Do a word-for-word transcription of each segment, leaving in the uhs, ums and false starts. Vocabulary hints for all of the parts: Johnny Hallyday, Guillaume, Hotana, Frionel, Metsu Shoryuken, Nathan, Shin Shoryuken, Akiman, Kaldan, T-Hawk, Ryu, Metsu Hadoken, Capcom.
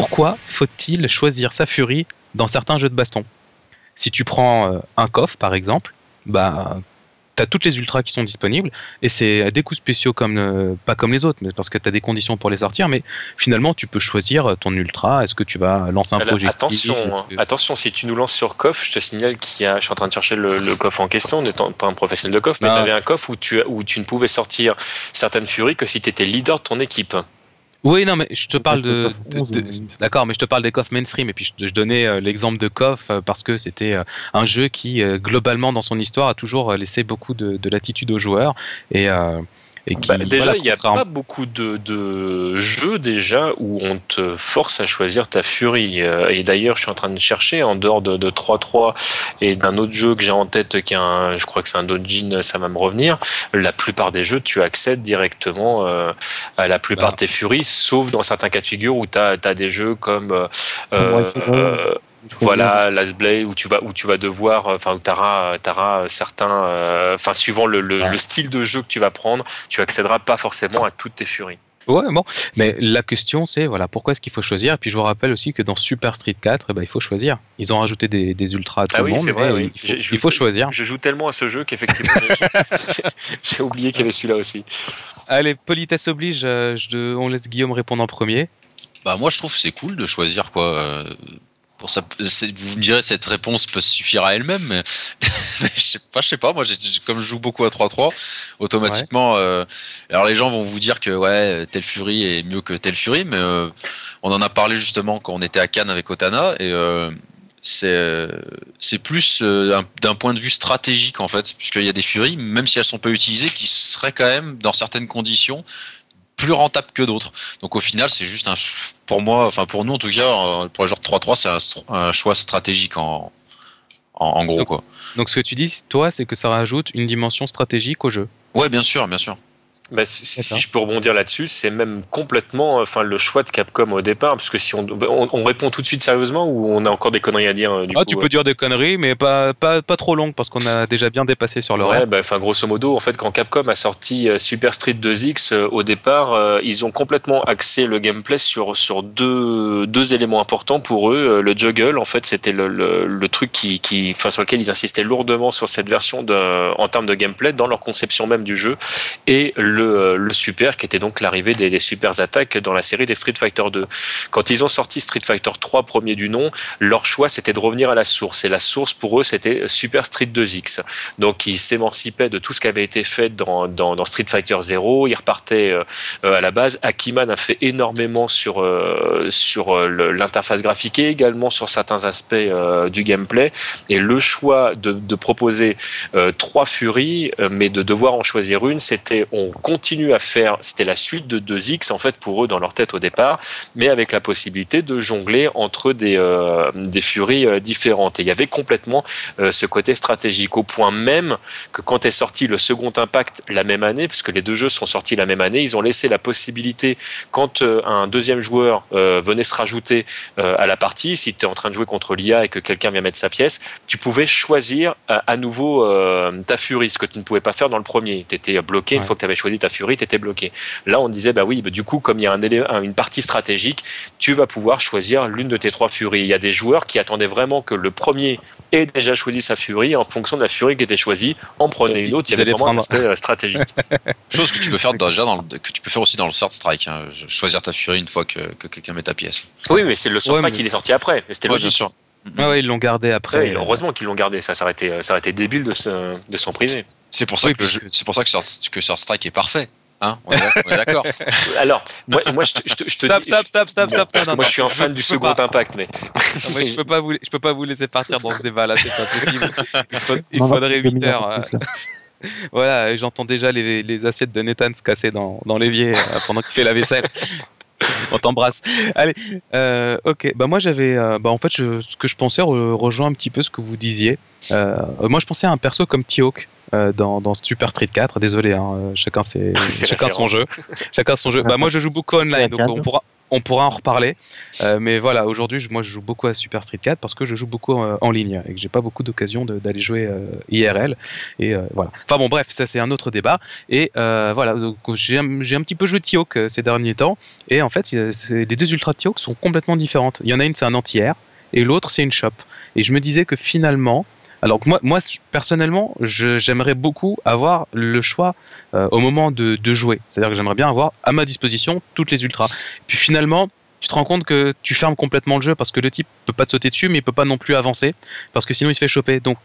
Pourquoi faut-il choisir sa furie dans certains jeux de baston ? Si tu prends un coffre, par exemple, bah, tu as toutes les ultras qui sont disponibles et c'est des coups spéciaux, comme euh, pas comme les autres, mais parce que tu as des conditions pour les sortir, mais finalement, tu peux choisir ton ultra. Est-ce que tu vas lancer un Alors, projectile ? Attention, que... attention, si tu nous lances sur coffre, je te signale qu'il y a... Je suis en train de chercher le, le coffre en question, n'étant pas un professionnel de coffre, mais ah. tu avais un coffre où tu, où tu ne pouvais sortir certaines furies que si tu étais leader de ton équipe. Oui, non, mais je te parle de, de, de, de d'accord, mais je te parle des coffres mainstream. Et puis je, je donnais euh, l'exemple de coffres euh, parce que c'était euh, un jeu qui, euh, globalement, dans son histoire, a toujours euh, laissé beaucoup de, de latitude aux joueurs. Et, euh, et qui, bah, déjà, il voilà, n'y a pas beaucoup de, de jeux déjà où on te force à choisir ta furie. Et d'ailleurs, je suis en train de chercher en dehors de, de trois trois et d'un autre jeu que j'ai en tête, qui est un, je crois que c'est un Dojin, ça va me revenir. La plupart des jeux, tu accèdes directement euh, à la plupart bah. de tes furies, sauf dans certains cas de figure où tu as des jeux comme. Euh, euh, euh, Voilà, Last Blade, où tu vas, où tu vas devoir, enfin, où t'auras, t'auras certains, euh, enfin, suivant le, le, ouais. le style de jeu que tu vas prendre, tu accéderas pas forcément à toutes tes furies. Ouais, bon, mais la question c'est, voilà, pourquoi est-ce qu'il faut choisir ? Et puis je vous rappelle aussi que dans Super Street quatre, eh ben, il faut choisir. Ils ont rajouté des, des ultras à tout ah oui, le monde. C'est vrai, oui. il, faut, je, il faut choisir. Je joue tellement à ce jeu qu'effectivement, j'ai, j'ai oublié qu'il y avait celui-là aussi. Allez, politesse oblige, je, je, on laisse Guillaume répondre en premier. Bah, moi je trouve que c'est cool de choisir, quoi. Pour ça, vous me direz, cette réponse peut suffire à elle-même, mais je sais pas, je sais pas. Moi, j'ai, comme je joue beaucoup à trois trois, automatiquement, ouais. euh, alors les gens vont vous dire que ouais, telle furie est mieux que telle furie, mais euh, on en a parlé justement quand on était à Cannes avec Hotana, et euh, c'est c'est plus euh, d'un point de vue stratégique en fait, puisqu'il y a des furies, même si elles sont pas utilisées, qui seraient quand même dans certaines conditions plus rentable que d'autres. Donc au final, c'est juste un pour moi, enfin pour nous en tout cas, pour les joueurs de trois trois, c'est un, un choix stratégique en en, en gros, donc, quoi. Donc ce que tu dis, toi, c'est que ça rajoute une dimension stratégique au jeu. Ouais, bien sûr, bien sûr. Bah, si, si je peux rebondir là-dessus, c'est même complètement, enfin, le choix de Capcom au départ, parce que si on, on, on répond tout de suite sérieusement ou on a encore des conneries à dire. Du ah, coup, tu euh... peux dire des conneries, mais pas pas pas trop longues parce qu'on a déjà bien dépassé sur le ouais, rêve. Enfin, bah, grosso modo, en fait, quand Capcom a sorti Super Street deux X, euh, au départ, euh, ils ont complètement axé le gameplay sur sur deux deux éléments importants pour eux. Le juggle, en fait, c'était le le, le truc qui qui, enfin, sur lequel ils insistaient lourdement sur cette version de, en termes de gameplay dans leur conception même du jeu, et le Le, le super, qui était donc l'arrivée des, des supers attaques dans la série des Street Fighter deux. Quand ils ont sorti Street Fighter trois, premier du nom, leur choix c'était de revenir à la source, et la source pour eux c'était Super Street deux X. Donc ils s'émancipaient de tout ce qui avait été fait dans, dans, dans Street Fighter zéro, ils repartaient euh, à la base. Akiman a fait énormément sur, euh, sur euh, l'interface graphique et également sur certains aspects euh, du gameplay, et le choix de, de proposer euh, trois furies, euh, mais de devoir en choisir une, c'était on continue à faire, c'était la suite de deux X en fait pour eux dans leur tête au départ, mais avec la possibilité de jongler entre des, euh, des furies euh, différentes. Et il y avait complètement euh, ce côté stratégique, au point même que quand est sorti le second Impact la même année, puisque les deux jeux sont sortis la même année, ils ont laissé la possibilité, quand euh, un deuxième joueur euh, venait se rajouter euh, à la partie, si tu es en train de jouer contre l'I A et que quelqu'un vient mettre sa pièce, tu pouvais choisir à, à nouveau euh, ta furie, ce que tu ne pouvais pas faire dans le premier. Tu étais bloqué, ouais. Une fois que tu avais choisi ta furie, t'étais bloqué. Là, on disait, bah oui, bah, du coup, comme il y a un élément, une partie stratégique, tu vas pouvoir choisir l'une de tes trois furies. Il y a des joueurs qui attendaient vraiment que le premier ait déjà choisi sa furie, en fonction de la furie qui était choisie, en prenait une autre. Il y avait vraiment un aspect stratégique. Chose que tu peux faire déjà dans le, que tu peux faire aussi dans le Third Strike, hein, choisir ta furie une fois que, que quelqu'un met ta pièce. Oui, mais c'est le Third ouais, Strike mais... qui est sorti après. C'était ouais, logique. Bien sûr. Ah ouais, ils l'ont gardé après. Ouais, heureusement qu'ils l'ont gardé, ça, ça aurait été, ça aurait été débile de, se, de s'en priver. C'est pour ça oui, que je, c'est pour ça que Sur, que Sur Strike est parfait. Hein, on, est, on est d'accord. Alors, moi, moi je, je, je te stop, dis. Stop, stop, stop, stop. Parce non, que non, moi, non, je suis un fan du second pas. Impact, mais. Non, moi, je peux pas vous, je peux pas vous laisser partir dans ce débat-là, c'est pas possible. Il, faut, il faudrait huit heures. Voilà, j'entends déjà les, les assiettes de Nathan se casser dans, dans l'évier pendant qu'il fait la vaisselle. On t'embrasse. Allez, euh, ok. Bah moi j'avais, euh, bah en fait, je, ce que je pensais re- rejoint un petit peu ce que vous disiez. Euh, moi je pensais à un perso comme T-Hawk euh, dans, dans Super Street quatre. Désolé, hein, chacun ses, chacun son jeu, chacun son jeu. Bah moi je joue beaucoup online, donc on pourra, on pourra en reparler. Euh, mais voilà, aujourd'hui, moi, je joue beaucoup à Super Street quatre parce que je joue beaucoup euh, en ligne et que j'ai pas beaucoup d'occasion de, d'aller jouer euh, I R L. Et euh, voilà. Enfin bon, bref, ça c'est un autre débat. Et euh, voilà, donc, j'ai, j'ai un petit peu joué T-Hawk euh, ces derniers temps. Et en fait, les deux ultras T-Hawk sont complètement différentes. Il y en a une, c'est un anti-air, et l'autre, c'est une chope. Et je me disais que finalement, alors que moi, moi personnellement, je, j'aimerais beaucoup avoir le choix euh, au moment de, de jouer. C'est-à-dire que j'aimerais bien avoir à ma disposition toutes les ultras. Puis finalement, tu te rends compte que tu fermes complètement le jeu parce que le type peut pas te sauter dessus, mais il peut pas non plus avancer parce que sinon il se fait choper. Donc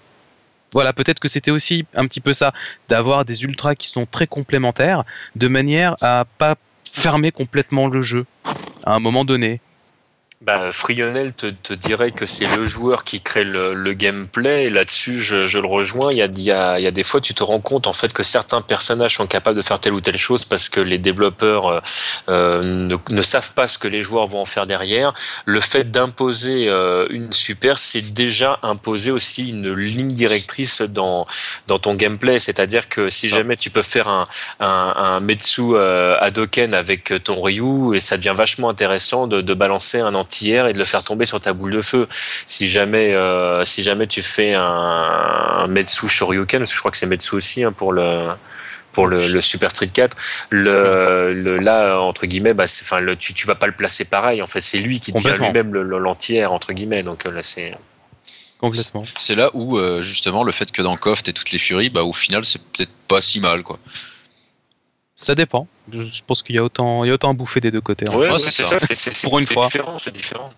voilà, peut-être que c'était aussi un petit peu ça, d'avoir des ultras qui sont très complémentaires, de manière à pas fermer complètement le jeu à un moment donné. Bah, Frionel te, te dirait que c'est le joueur qui crée le, le gameplay, et là-dessus je, je le rejoins. Il y a, il y a, il y a des fois tu te rends compte en fait que certains personnages sont capables de faire telle ou telle chose parce que les développeurs euh, ne, ne savent pas ce que les joueurs vont en faire derrière. Le fait d'imposer euh, une super, c'est déjà imposer aussi une ligne directrice dans, dans ton gameplay, c'est-à-dire que si ça, jamais tu peux faire un, un, un Metsu euh, Hadoken avec ton Ryu, et ça devient vachement intéressant de, de balancer un anti et de le faire tomber sur ta boule de feu. Si jamais, euh, si jamais tu fais un, un Metsu Shoryuken, parce que je crois que c'est Metsu aussi hein, pour le pour le, le Super Street quatre, le, le là entre guillemets, bah, enfin le, tu tu vas pas le placer pareil. En fait, c'est lui qui devient lui-même le, le, l'anti-air entre guillemets. Donc là, c'est complètement. C'est là où euh, justement le fait que dans Coff t'aies toutes les furies, bah au final c'est peut-être pas si mal quoi. Ça dépend. Je pense qu'il y a autant, il y a autant à bouffer des deux côtés. Hein. Ouais, ah, c'est, c'est ça. ça. C'est, c'est, pour une c'est fois. Différent, c'est différent.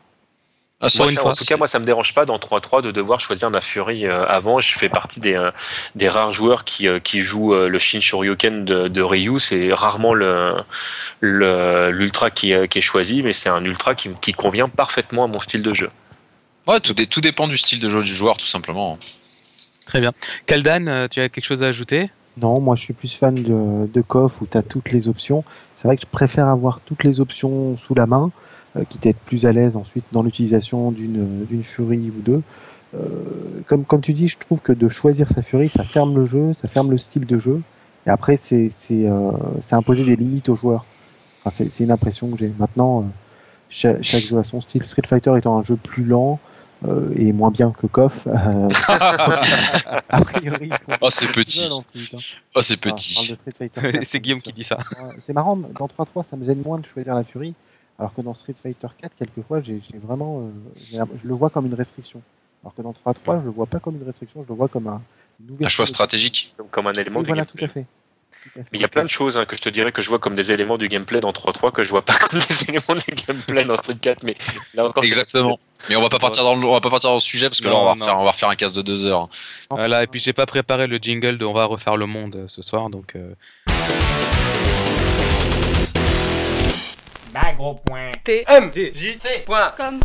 Ah, moi, ça, en tout cas, moi, ça me dérange pas dans trois trois de devoir choisir ma Fury euh, avant. Je fais partie des, euh, des rares joueurs qui, euh, qui jouent euh, le Shin Shoryuken de, de Ryu. C'est rarement le, le, l'ultra qui, euh, qui est choisi, mais c'est un ultra qui, qui convient parfaitement à mon style de jeu. Ouais, tout, tout dépend du style de jeu du joueur, tout simplement. Très bien. Kaldan, tu as quelque chose à ajouter ? Non, moi je suis plus fan de, de Coff où tu as toutes les options. C'est vrai que je préfère avoir toutes les options sous la main, euh, quitte à être plus à l'aise ensuite dans l'utilisation d'une, d'une furie ou deux. Euh, comme, comme tu dis, je trouve que de choisir sa furie, ça ferme le jeu, ça ferme le style de jeu. Et après, c'est, c'est, euh, c'est imposer des limites aux joueurs. Enfin, c'est, c'est une impression que j'ai. Maintenant, euh, chaque, chaque jeu a son style. Street Fighter étant un jeu plus lent, Euh, et moins bien que Coff. Euh... a priori. Oh, c'est petit. Ensuite, hein. Oh, c'est petit. Enfin, c'est Guillaume qui dit ça. C'est marrant, dans trois trois, ça me gêne moins de choisir la furie, alors que dans Street Fighter quatre, quelquefois, j'ai, j'ai vraiment, euh, j'ai, je le vois comme une restriction. Alors que dans trois trois, je le vois pas comme une restriction, je le vois comme un, un choix stratégique, de... comme un élément oui, du voilà, gameplay. Tout à fait. Mais il y a plein de choses hein, que je te dirais que je vois comme des éléments du gameplay dans trois trois que je vois pas comme des éléments du gameplay dans Street quatre, mais là encore. Exactement. C'est... Mais on va pas partir dans le, on va pas partir dans le sujet parce que non, là on va refaire, on va refaire un casse de deux heures. Voilà. Et puis j'ai pas préparé le jingle de on va refaire le monde ce soir, donc. Euh... Bagro point T M J C point com